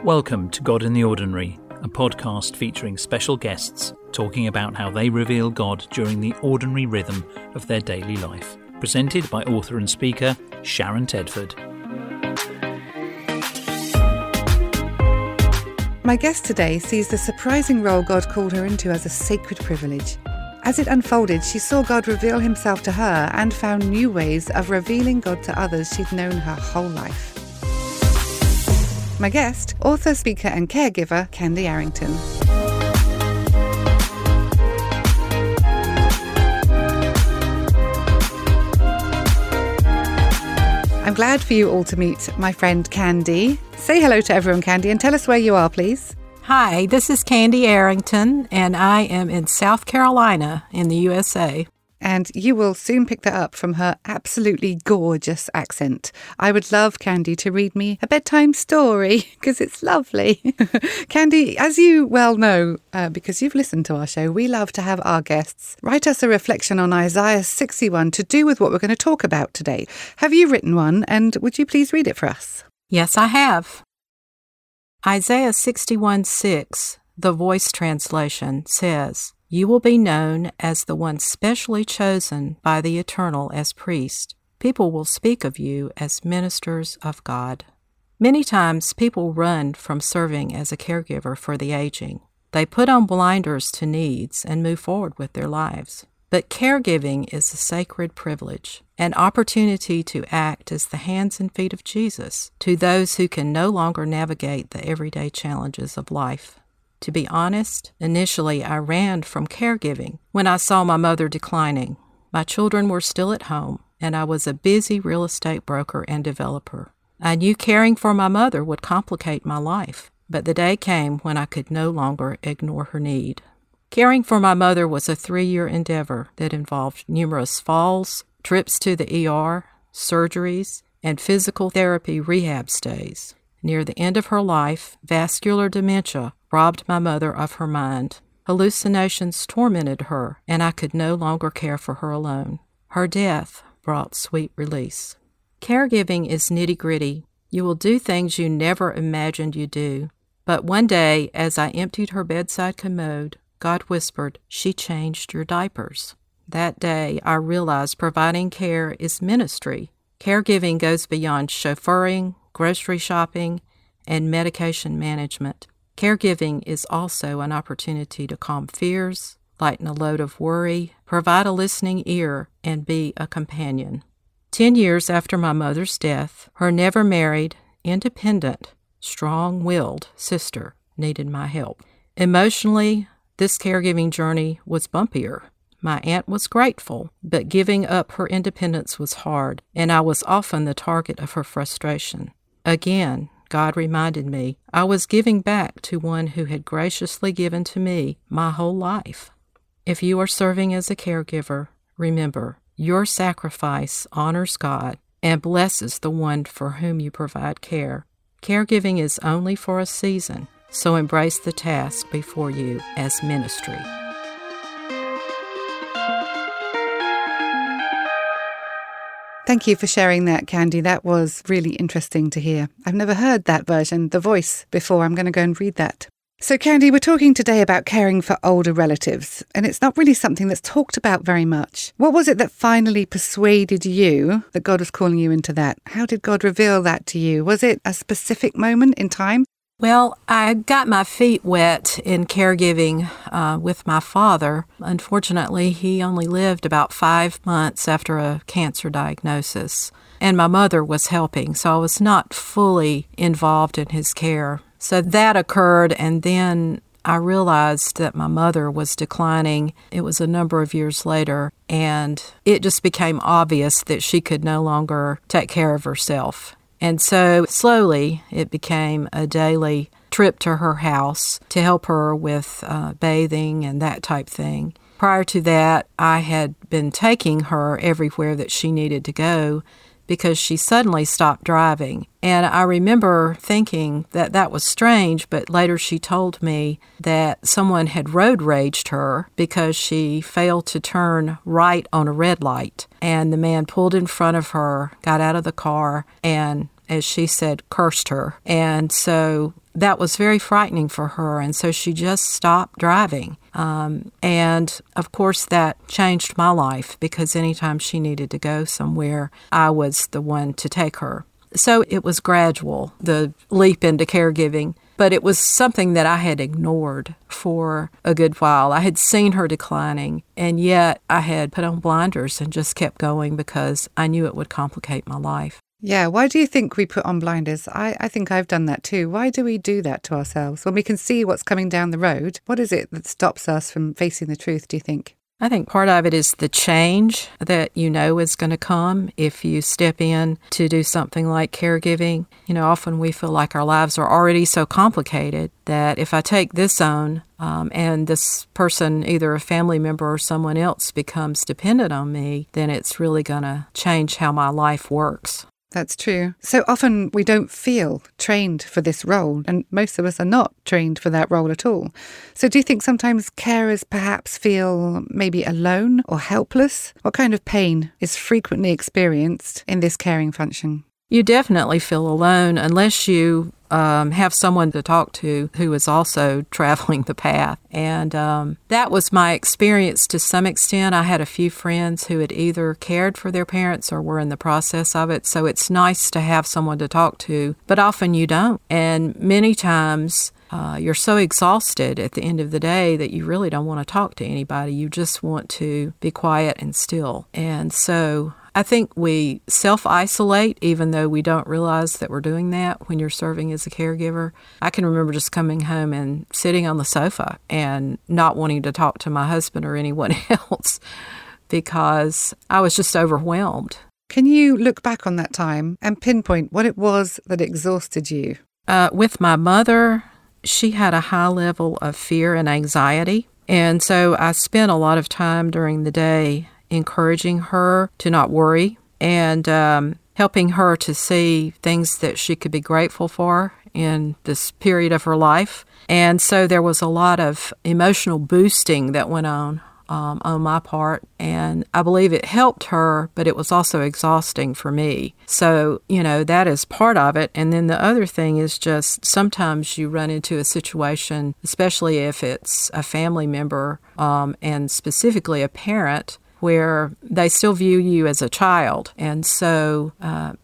Welcome to God in the Ordinary, a podcast featuring special guests talking about how they reveal God during the ordinary rhythm of their daily life. Presented by author and speaker Sharon Tedford. My guest today sees the surprising role God called her into as a sacred privilege. As it unfolded, she saw God reveal himself to her and found new ways of revealing God to others she'd known her whole life. My guest, author, speaker and caregiver, Candy Arrington. I'm glad for you all to meet my friend Candy. Say hello to everyone, Candy, and tell us where you are, please. Hi, this is Candy Arrington, and I am in South Carolina in the USA. And you will soon pick that up from her absolutely gorgeous accent. I would love Candy to read me a bedtime story because it's lovely. Candy, as you well know, because you've listened to our show, we love to have our guests write us a reflection on Isaiah 61 to do with what we're going to talk about today. Have you written one, and would you please read it for us? Yes, I have. Isaiah 61:6, the Voice translation, says, "You will be known as the one specially chosen by the Eternal as priest. People will speak of you as ministers of God." Many times people run from serving as a caregiver for the aging. They put on blinders to needs and move forward with their lives. But caregiving is a sacred privilege, an opportunity to act as the hands and feet of Jesus to those who can no longer navigate the everyday challenges of life. To be honest, initially I ran from caregiving when I saw my mother declining. My children were still at home, and I was a busy real estate broker and developer. I knew caring for my mother would complicate my life, but the day came when I could no longer ignore her need. Caring for my mother was a 3-year endeavor that involved numerous falls, trips to the ER, surgeries, and physical therapy rehab stays. Near the end of her life, vascular dementia robbed my mother of her mind. Hallucinations tormented her, and I could no longer care for her alone. Her death brought sweet release. Caregiving is nitty-gritty. You will do things you never imagined you'd do. But one day, as I emptied her bedside commode, God whispered, "She changed your diapers." That day, I realized providing care is ministry. Caregiving goes beyond chauffeuring, grocery shopping, and medication management. Caregiving is also an opportunity to calm fears, lighten a load of worry, provide a listening ear, and be a companion. 10 years after my mother's death, her never married, independent, strong-willed sister needed my help. Emotionally, this caregiving journey was bumpier. My aunt was grateful, but giving up her independence was hard, and I was often the target of her frustration. Again, God reminded me I was giving back to one who had graciously given to me my whole life. If you are serving as a caregiver, remember, your sacrifice honors God and blesses the one for whom you provide care. Caregiving is only for a season, so embrace the task before you as ministry. Thank you for sharing that, Candy. That was really interesting to hear. I've never heard that version, the voice, before. I'm going to go and read that. So, Candy, we're talking today about caring for older relatives, and it's not really something that's talked about very much. What was it that finally persuaded you that God was calling you into that? How did God reveal that to you? Was it a specific moment in time? Well, I got my feet wet in caregiving with my father. Unfortunately, he only lived about 5 months after a cancer diagnosis, and my mother was helping, so I was not fully involved in his care. So that occurred, and then I realized that my mother was declining. It was a number of years later, and it just became obvious that she could no longer take care of herself. And so slowly it became a daily trip to her house to help her with bathing and that type thing. Prior to that, I had been taking her everywhere that she needed to go because she suddenly stopped driving. And I remember thinking that that was strange, but later she told me that someone had road raged her because she failed to turn right on a red light. And the man pulled in front of her, got out of the car, and, as she said, cursed her. And so that was very frightening for her, and so she just stopped driving. And, of course, that changed my life because anytime she needed to go somewhere, I was the one to take her. So it was gradual, the leap into caregiving, but it was something that I had ignored for a good while. I had seen her declining, and yet I had put on blinders and just kept going because I knew it would complicate my life. Yeah, why do you think we put on blinders? I think I've done that too. Why do we do that to ourselves? When we can see what's coming down the road, what is it that stops us from facing the truth, do you think? I think part of it is the change that you know is going to come if you step in to do something like caregiving. You know, often we feel like our lives are already so complicated that if I take this on and this person, either a family member or someone else, becomes dependent on me, then it's really going to change how my life works. That's true. So often we don't feel trained for this role, and most of us are not trained for that role at all. So do you think sometimes carers perhaps feel maybe alone or helpless? What kind of pain is frequently experienced in this caring function? You definitely feel alone unless you have someone to talk to who is also traveling the path. And that was my experience to some extent. I had a few friends who had either cared for their parents or were in the process of it. So it's nice to have someone to talk to, but often you don't. And many times you're so exhausted at the end of the day that you really don't want to talk to anybody. You just want to be quiet and still. And so I think we self-isolate, even though we don't realize that we're doing that when you're serving as a caregiver. I can remember just coming home and sitting on the sofa and not wanting to talk to my husband or anyone else because I was just overwhelmed. Can you look back on that time and pinpoint what it was that exhausted you? With my mother, she had a high level of fear and anxiety. And so I spent a lot of time during the day encouraging her to not worry and helping her to see things that she could be grateful for in this period of her life. And so there was a lot of emotional boosting that went on my part. And I believe it helped her, but it was also exhausting for me. So, you know, that is part of it. And then the other thing is just sometimes you run into a situation, especially if it's a family member and specifically a parent, where they still view you as a child. And so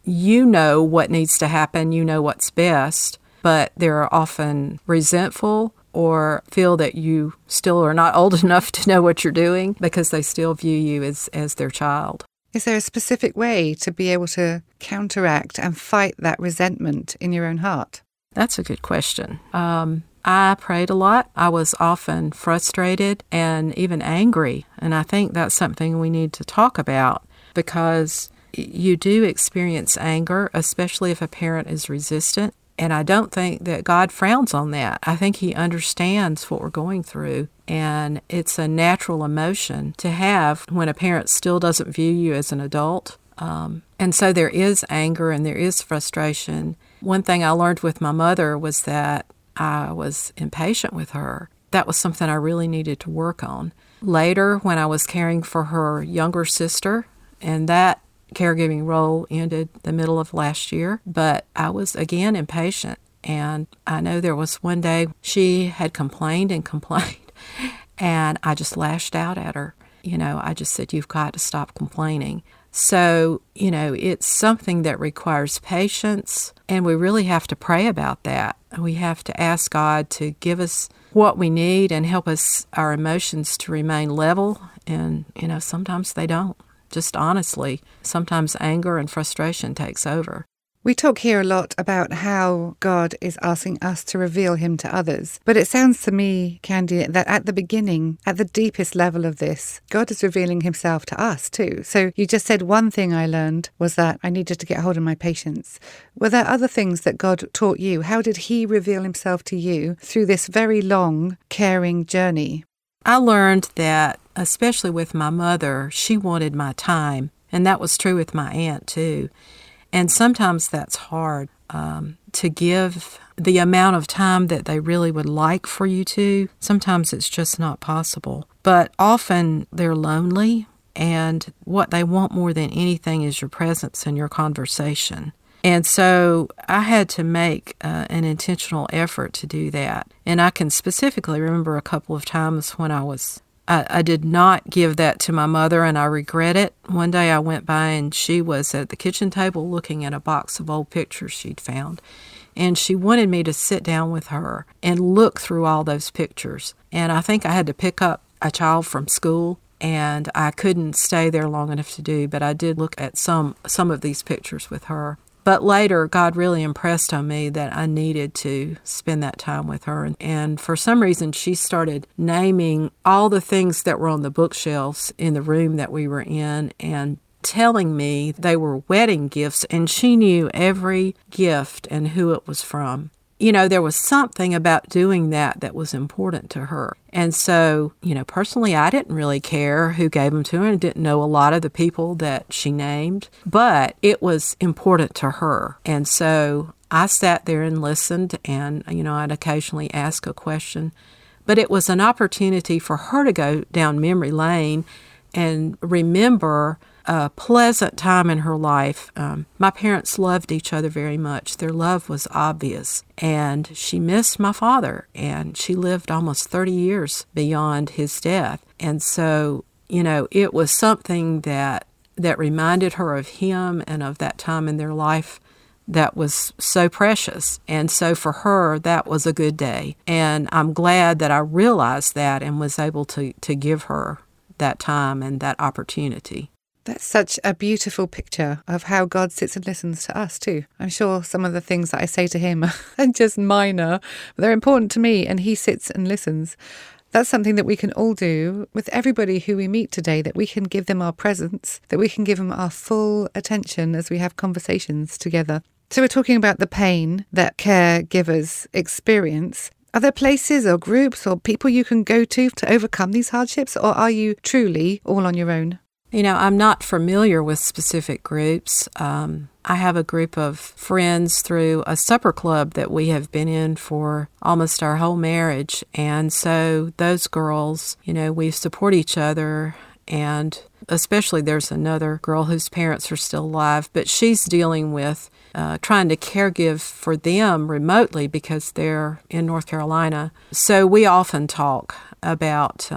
you know what needs to happen, you know what's best, but they're often resentful or feel that you still are not old enough to know what you're doing because they still view you as their child. Is there a specific way to be able to counteract and fight that resentment in your own heart? That's a good question. I prayed a lot. I was often frustrated and even angry. And I think that's something we need to talk about because you do experience anger, especially if a parent is resistant. And I don't think that God frowns on that. I think He understands what we're going through. And it's a natural emotion to have when a parent still doesn't view you as an adult. And so there is anger and there is frustration. One thing I learned with my mother was that I was impatient with her. That was something I really needed to work on. Later, when I was caring for her younger sister, and that caregiving role ended the middle of last year, but I was again impatient. And I know there was one day she had complained, and I just lashed out at her. You know, I just said, "You've got to stop complaining." So, you know, it's something that requires patience, and we really have to pray about that. We have to ask God to give us what we need and help us, our emotions, to remain level. And, you know, sometimes they don't. Just honestly, sometimes anger and frustration takes over. We talk here a lot about how God is asking us to reveal Him to others. But it sounds to me, Candy, that at the beginning, at the deepest level of this, God is revealing Himself to us too. So you just said one thing I learned was that I needed to get hold of my patience. Were there other things that God taught you? How did He reveal Himself to you through this very long caring journey? I learned that, especially with my mother, she wanted my time. And that was true with my aunt, too. And sometimes that's hard to give the amount of time that they really would like for you to. Sometimes it's just not possible. But often they're lonely, and what they want more than anything is your presence and your conversation. And so I had to make an intentional effort to do that. And I can specifically remember a couple of times when I did not give that to my mother, and I regret it. One day I went by, and she was at the kitchen table looking at a box of old pictures she'd found. And she wanted me to sit down with her and look through all those pictures. And I think I had to pick up a child from school, and I couldn't stay there long enough to do, but I did look at some of these pictures with her. But later, God really impressed on me that I needed to spend that time with her. And for some reason, she started naming all the things that were on the bookshelves in the room that we were in and telling me they were wedding gifts, and she knew every gift and who it was from. You know, there was something about doing that that was important to her. And so, you know, personally, I didn't really care who gave them to her, and didn't know a lot of the people that she named, but it was important to her. And so I sat there and listened, and, you know, I'd occasionally ask a question, but it was an opportunity for her to go down memory lane and remember a pleasant time in her life. My parents loved each other very much. Their love was obvious, and she missed my father, and she lived almost 30 years beyond his death. And so, you know, it was something that reminded her of him and of that time in their life that was so precious. And so for her, that was a good day. And I'm glad that I realized that and was able to give her that time and that opportunity. That's such a beautiful picture of how God sits and listens to us too. I'm sure some of the things that I say to him are just minor, but they're important to me, and he sits and listens. That's something that we can all do with everybody who we meet today, that we can give them our presence, that we can give them our full attention as we have conversations together. So we're talking about the pain that caregivers experience. Are there places or groups or people you can go to overcome these hardships, or are you truly all on your own? You know, I'm not familiar with specific groups. I have a group of friends through a supper club that we have been in for almost our whole marriage. And so those girls, you know, we support each other. And especially there's another girl whose parents are still alive, but she's dealing with trying to caregive for them remotely because they're in North Carolina. So we often talk about,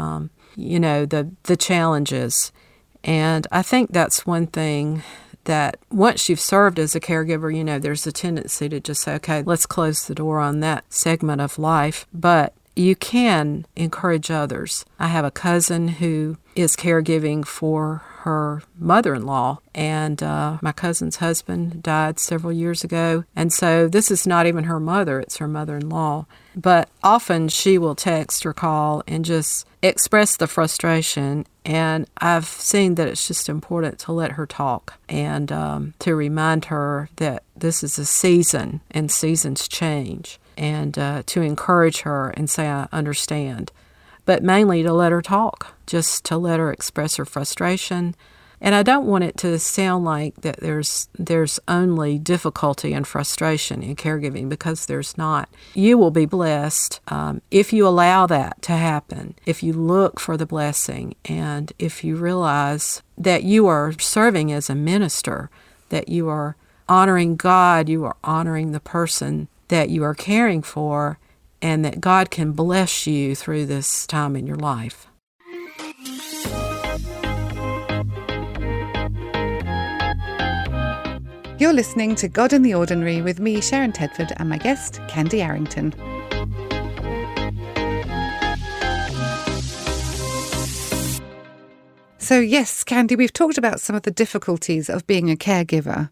you know, the challenges. And I think that's one thing that once you've served as a caregiver, you know, there's a tendency to just say, okay, let's close the door on that segment of life. But you can encourage others. I have a cousin who is caregiving for her mother-in-law, and my cousin's husband died several years ago. And so this is not even her mother, it's her mother-in-law. But often she will text or call and just express the frustration. And I've seen that it's just important to let her talk and to remind her that this is a season and seasons change, and to encourage her and say, I understand, but mainly to let her talk, just to let her express her frustration. And I don't want it to sound like that there's only difficulty and frustration in caregiving, because there's not. You will be blessed if you allow that to happen, if you look for the blessing, and if you realize that you are serving as a minister, that you are honoring God, you are honoring the person that you are caring for, and that God can bless you through this time in your life. You're listening to God in the Ordinary with me, Sharon Tedford, and my guest, Candy Arrington. So yes, Candy, we've talked about some of the difficulties of being a caregiver,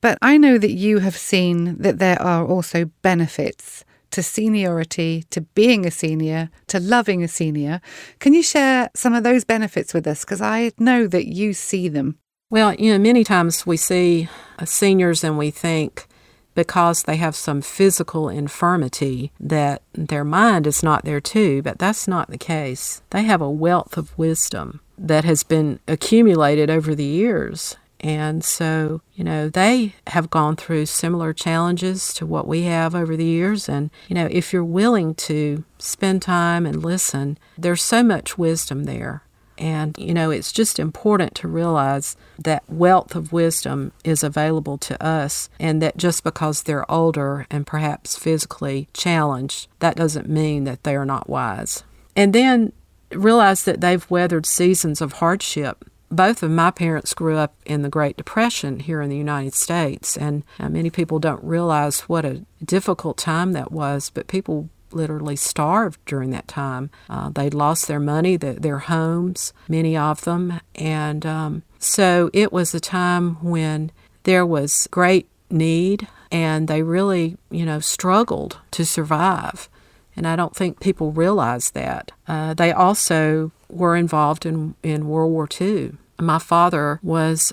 but I know that you have seen that there are also benefits to seniority, to being a senior, to loving a senior. Can you share some of those benefits with us? Because I know that you see them. Well, you know, many times we see seniors and we think because they have some physical infirmity that their mind is not there too, but that's not the case. They have a wealth of wisdom that has been accumulated over the years. And so, you know, they have gone through similar challenges to what we have over the years. And, you know, if you're willing to spend time and listen, there's so much wisdom there. And, you know, it's just important to realize that wealth of wisdom is available to us, and that just because they're older and perhaps physically challenged, that doesn't mean that they are not wise. And then realize that they've weathered seasons of hardship. Both of my parents grew up in the Great Depression here in the United States, and many people don't realize what a difficult time that was, but people literally starved during that time. They'd lost their money, their homes, many of them. And so it was a time when there was great need, and they really, you know, struggled to survive. And I don't think people realize that. They also were involved in World War II. My father was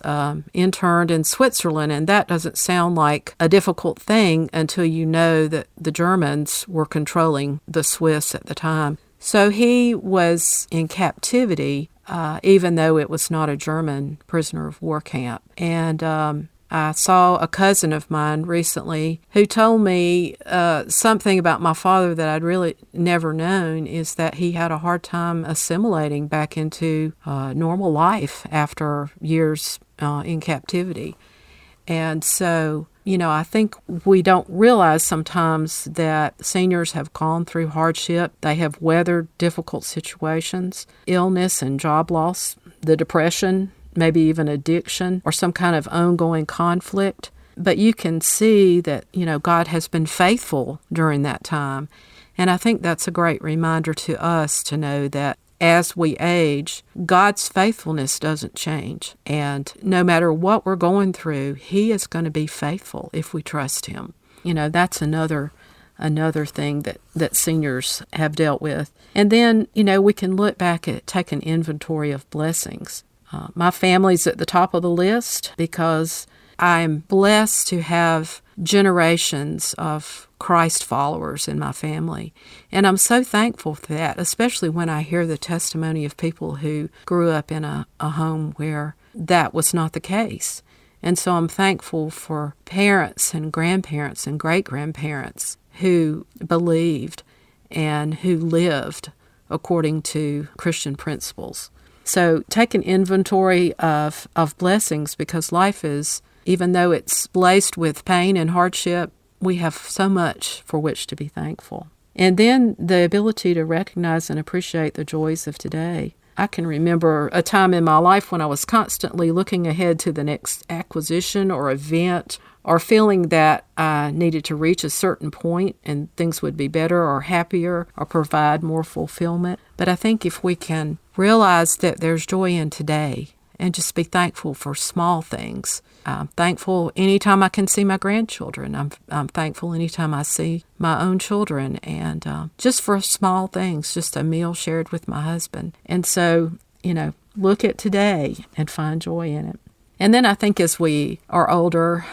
interned in Switzerland, and that doesn't sound like a difficult thing until you know that the Germans were controlling the Swiss at the time. So he was in captivity, even though it was not a German prisoner of war camp. And I saw a cousin of mine recently who told me something about my father that I'd really never known, is that he had a hard time assimilating back into normal life after years in captivity. And so, you know, I think we don't realize sometimes that seniors have gone through hardship. They have weathered difficult situations, illness and job loss, the depression, maybe even addiction or some kind of ongoing conflict. But you can see that, you know, God has been faithful during that time. And I think that's a great reminder to us to know that as we age, God's faithfulness doesn't change. And no matter what we're going through, He is going to be faithful if we trust Him. You know, that's another thing that seniors have dealt with. And then, you know, we can look back at, take an inventory of blessings. My family's at the top of the list because I'm blessed to have generations of Christ followers in my family. And I'm so thankful for that, especially when I hear the testimony of people who grew up in a home where that was not the case. And so I'm thankful for parents and grandparents and great-grandparents who believed and who lived according to Christian principles. So take an inventory of blessings, because life is, even though it's laced with pain and hardship, we have so much for which to be thankful. And then the ability to recognize and appreciate the joys of today. I can remember a time in my life when I was constantly looking ahead to the next acquisition or event, or feeling that I needed to reach a certain point and things would be better or happier or provide more fulfillment. But I think if we can realize that there's joy in today and just be thankful for small things. I'm thankful anytime I can see my grandchildren. I'm thankful anytime I see my own children, and just for small things, just a meal shared with my husband. And so, you know, look at today and find joy in it. And then I think as we are older,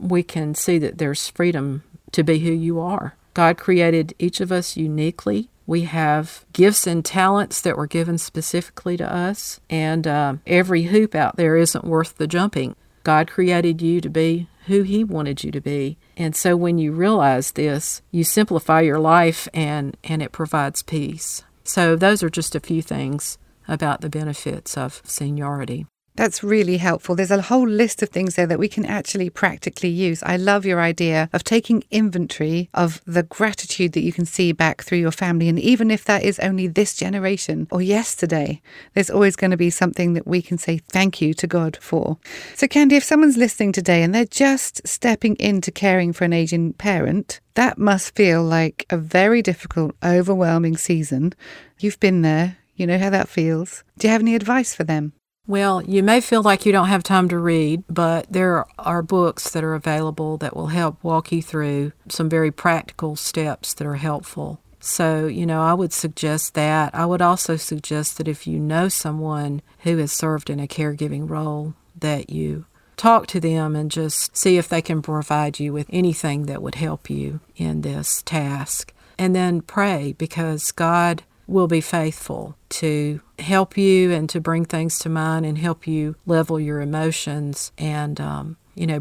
we can see that there's freedom to be who you are. God created each of us uniquely. We have gifts and talents that were given specifically to us, and every hoop out there isn't worth the jumping. God created you to be who He wanted you to be. And so when you realize this, you simplify your life, and it provides peace. So those are just a few things about the benefits of seniority. That's really helpful. There's a whole list of things there that we can actually practically use. I love your idea of taking inventory of the gratitude that you can see back through your family. And even if that is only this generation or yesterday, there's always going to be something that we can say thank you to God for. So Candy, if someone's listening today and they're just stepping into caring for an aging parent, that must feel like a very difficult, overwhelming season. You've been there. You know how that feels. Do you have any advice for them? Well, you may feel like you don't have time to read, but there are books that are available that will help walk you through some very practical steps that are helpful. So, you know, I would suggest that. I would also suggest that if you know someone who has served in a caregiving role, that you talk to them and just see if they can provide you with anything that would help you in this task. And then pray, because God will be faithful to help you and to bring things to mind and help you level your emotions and,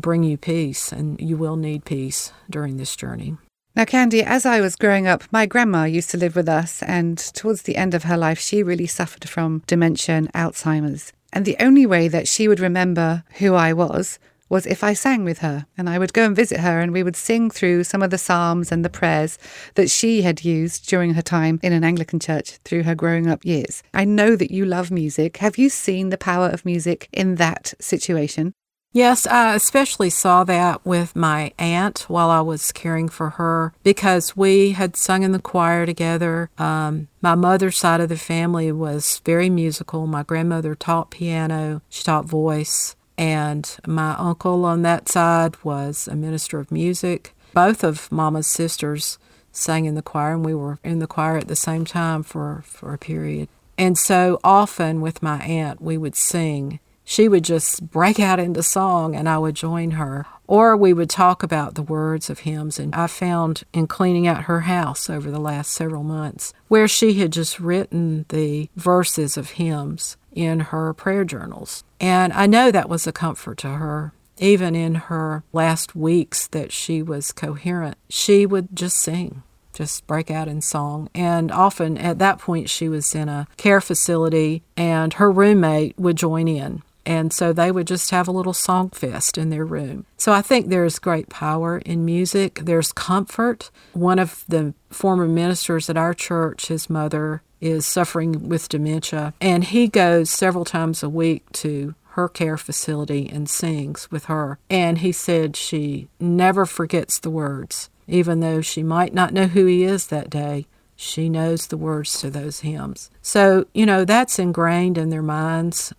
bring you peace. And you will need peace during this journey. Now, Candy, as I was growing up, my grandma used to live with us, and towards the end of her life, she really suffered from dementia and Alzheimer's. And the only way that she would remember who I was if I sang with her. And I would go and visit her, and we would sing through some of the psalms and the prayers that she had used during her time in an Anglican church through her growing up years. I know that you love music. Have you seen the power of music in that situation? Yes, I especially saw that with my aunt while I was caring for her, because we had sung in the choir together. My mother's side of the family was very musical. My grandmother taught piano, she taught voice, and my uncle on that side was a minister of music. Both of Mama's sisters sang in the choir, and we were in the choir at the same time for a period. And so often with my aunt, we would sing. She would just break out into song and I would join her. Or we would talk about the words of hymns. And I found in cleaning out her house over the last several months where she had just written the verses of hymns in her prayer journals. And I know that was a comfort to her. Even in her last weeks that she was coherent, she would just sing. Just break out in song. And often at that point she was in a care facility and her roommate would join in. And so they would just have a little song fest in their room. So I think there's great power in music. There's comfort. One of the former ministers at our church, his mother is suffering with dementia, and he goes several times a week to her care facility and sings with her. And he said she never forgets the words. Even though she might not know who he is that day, she knows the words to those hymns. So, that's ingrained in their minds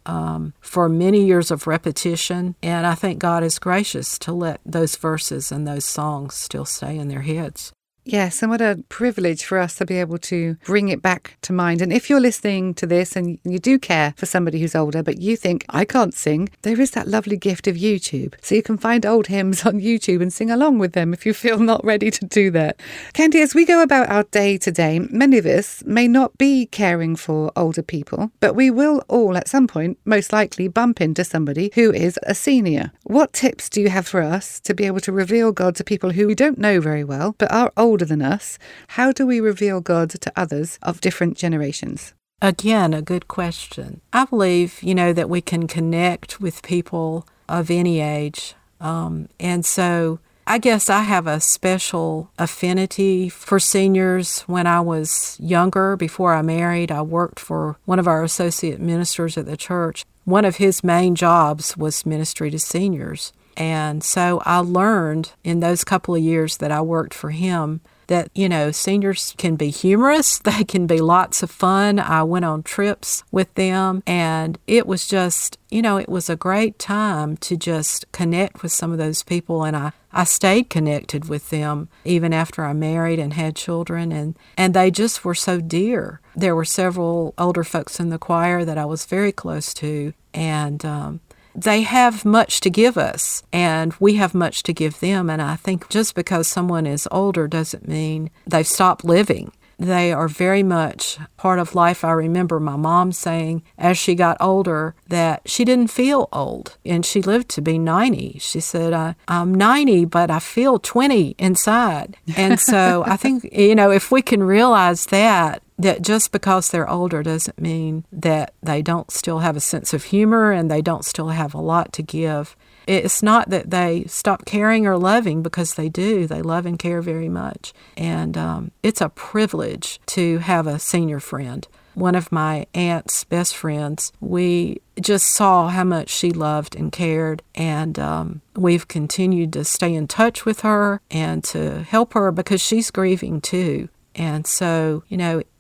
for many years of repetition. And I think God is gracious to let those verses and those songs still stay in their heads. Yes, and what a privilege for us to be able to bring it back to mind. And if you're listening to this and you do care for somebody who's older, but you think, I can't sing, there is that lovely gift of YouTube. So you can find old hymns on YouTube and sing along with them if you feel not ready to do that. Candy, as we go about our day to day, many of us may not be caring for older people, but we will all at some point most likely bump into somebody who is a senior. What tips do you have for us to be able to reveal God to people who we don't know very well, but are older than us? How do we reveal God to others of different generations? Again, a good question. I believe, that we can connect with people of any age. And so I guess I have a special affinity for seniors. When I was younger, before I married, I worked for one of our associate ministers at the church. One of his main jobs was ministry to seniors. And so I learned in those couple of years that I worked for him that, seniors can be humorous. They can be lots of fun. I went on trips with them, and it was just, it was a great time to just connect with some of those people. And I stayed connected with them even after I married and had children, and they just were so dear. There were several older folks in the choir that I was very close to, and they have much to give us, and we have much to give them. And I think just because someone is older doesn't mean they've stopped living. They are very much part of life. I remember my mom saying as she got older that she didn't feel old, and she lived to be 90. She said, I'm 90, but I feel 20 inside. And so I think, if we can realize that just because they're older doesn't mean that they don't still have a sense of humor and they don't still have a lot to give. It's not that they stop caring or loving, because they do. They love and care very much. And it's a privilege to have a senior friend. One of my aunt's best friends, we just saw how much she loved and cared. And we've continued to stay in touch with her and to help her, because she's grieving too. And so,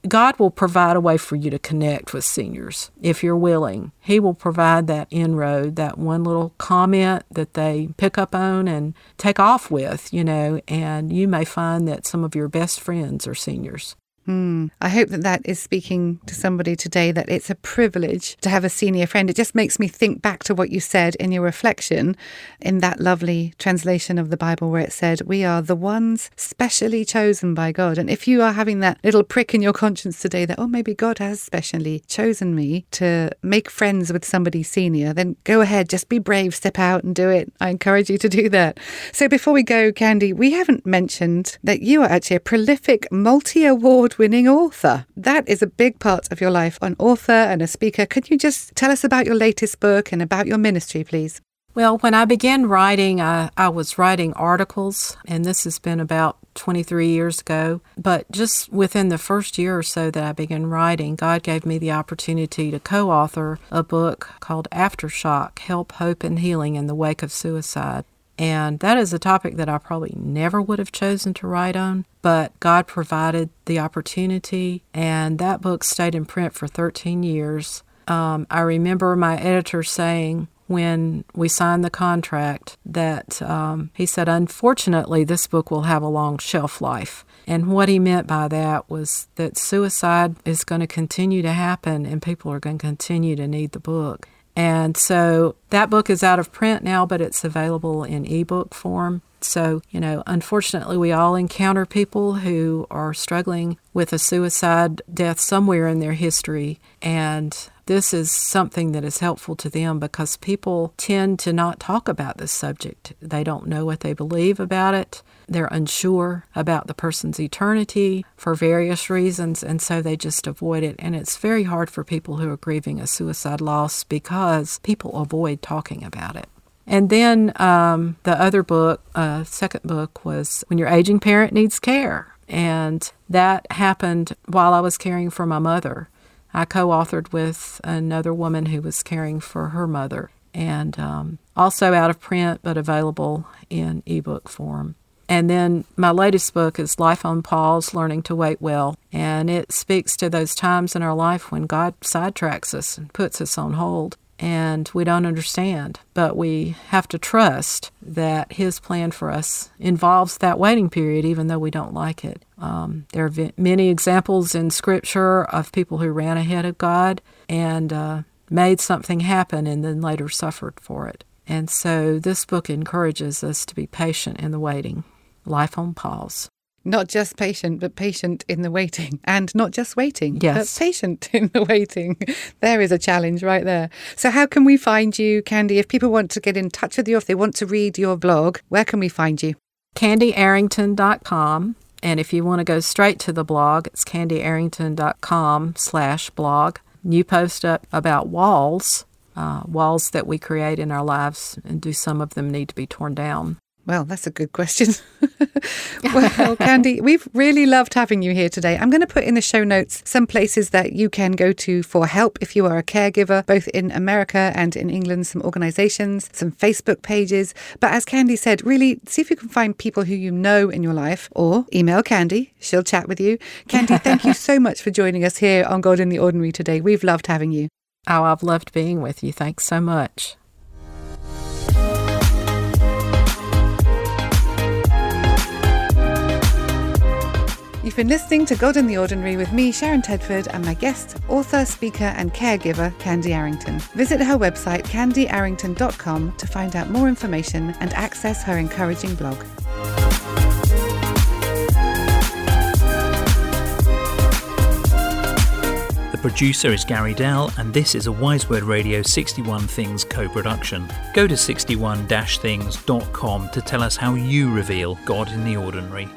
God will provide a way for you to connect with seniors if you're willing. He will provide that inroad, that one little comment that they pick up on and take off with, and you may find that some of your best friends are seniors. I hope that is speaking to somebody today, that it's a privilege to have a senior friend. It just makes me think back to what you said in your reflection in that lovely translation of the Bible where it said, we are the ones specially chosen by God. And if you are having that little prick in your conscience today that, oh, maybe God has specially chosen me to make friends with somebody senior, then go ahead, just be brave, step out and do it. I encourage you to do that. So before we go, Candy, we haven't mentioned that you are actually a prolific multi-award-winning author. That is a big part of your life, an author and a speaker. Could you just tell us about your latest book and about your ministry, please? Well, when I began writing, I was writing articles, and this has been about 23 years ago. But just within the first year or so that I began writing, God gave me the opportunity to co-author a book called Aftershock, Help, Hope, and Healing in the Wake of Suicide. And that is a topic that I probably never would have chosen to write on, but God provided the opportunity, and that book stayed in print for 13 years. I remember my editor saying when we signed the contract that he said, unfortunately, this book will have a long shelf life. And what he meant by that was that suicide is going to continue to happen, and people are going to continue to need the book. And so that book is out of print now, but it's available in ebook form. So, you know, unfortunately, we all encounter people who are struggling with a suicide death somewhere in their history. And this is something that is helpful to them because people tend to not talk about this subject. They don't know what they believe about it. They're unsure about the person's eternity for various reasons, and so they just avoid it. And it's very hard for people who are grieving a suicide loss because people avoid talking about it. And then the other book, second book, was When Your Aging Parent Needs Care. And that happened while I was caring for my mother. I co-authored with another woman who was caring for her mother, and also out of print but available in ebook form. And then my latest book is Life on Pause, Learning to Wait Well. And it speaks to those times in our life when God sidetracks us and puts us on hold and we don't understand. But we have to trust that His plan for us involves that waiting period, even though we don't like it. There are many examples in Scripture of people who ran ahead of God and made something happen and then later suffered for it. And so this book encourages us to be patient in the waiting. Life on Pause. Not just patient, but patient in the waiting. And not just waiting, yes, but patient in the waiting. There is a challenge right there. So how can we find you, Candy? If people want to get in touch with you, if they want to read your blog, where can we find you? CandyArrington.com. And if you want to go straight to the blog, it's CandyArrington.com/blog. You post up about walls that we create in our lives, and do some of them need to be torn down? Well, that's a good question. Well, Candy, we've really loved having you here today. I'm going to put in the show notes some places that you can go to for help if you are a caregiver, both in America and in England, some organisations, some Facebook pages. But as Candy said, really see if you can find people who you know in your life, or email Candy. She'll chat with you. Candy, thank you so much for joining us here on God in the Ordinary today. We've loved having you. Oh, I've loved being with you. Thanks so much. You've been listening to God in the Ordinary with me, Sharon Tedford, and my guest, author, speaker and caregiver, Candy Arrington. Visit her website, CandyArrington.com, to find out more information and access her encouraging blog. The producer is Gary Dell, and this is a Wise Word Radio 61 Things co-production. Go to 61-things.com to tell us how you reveal God in the Ordinary.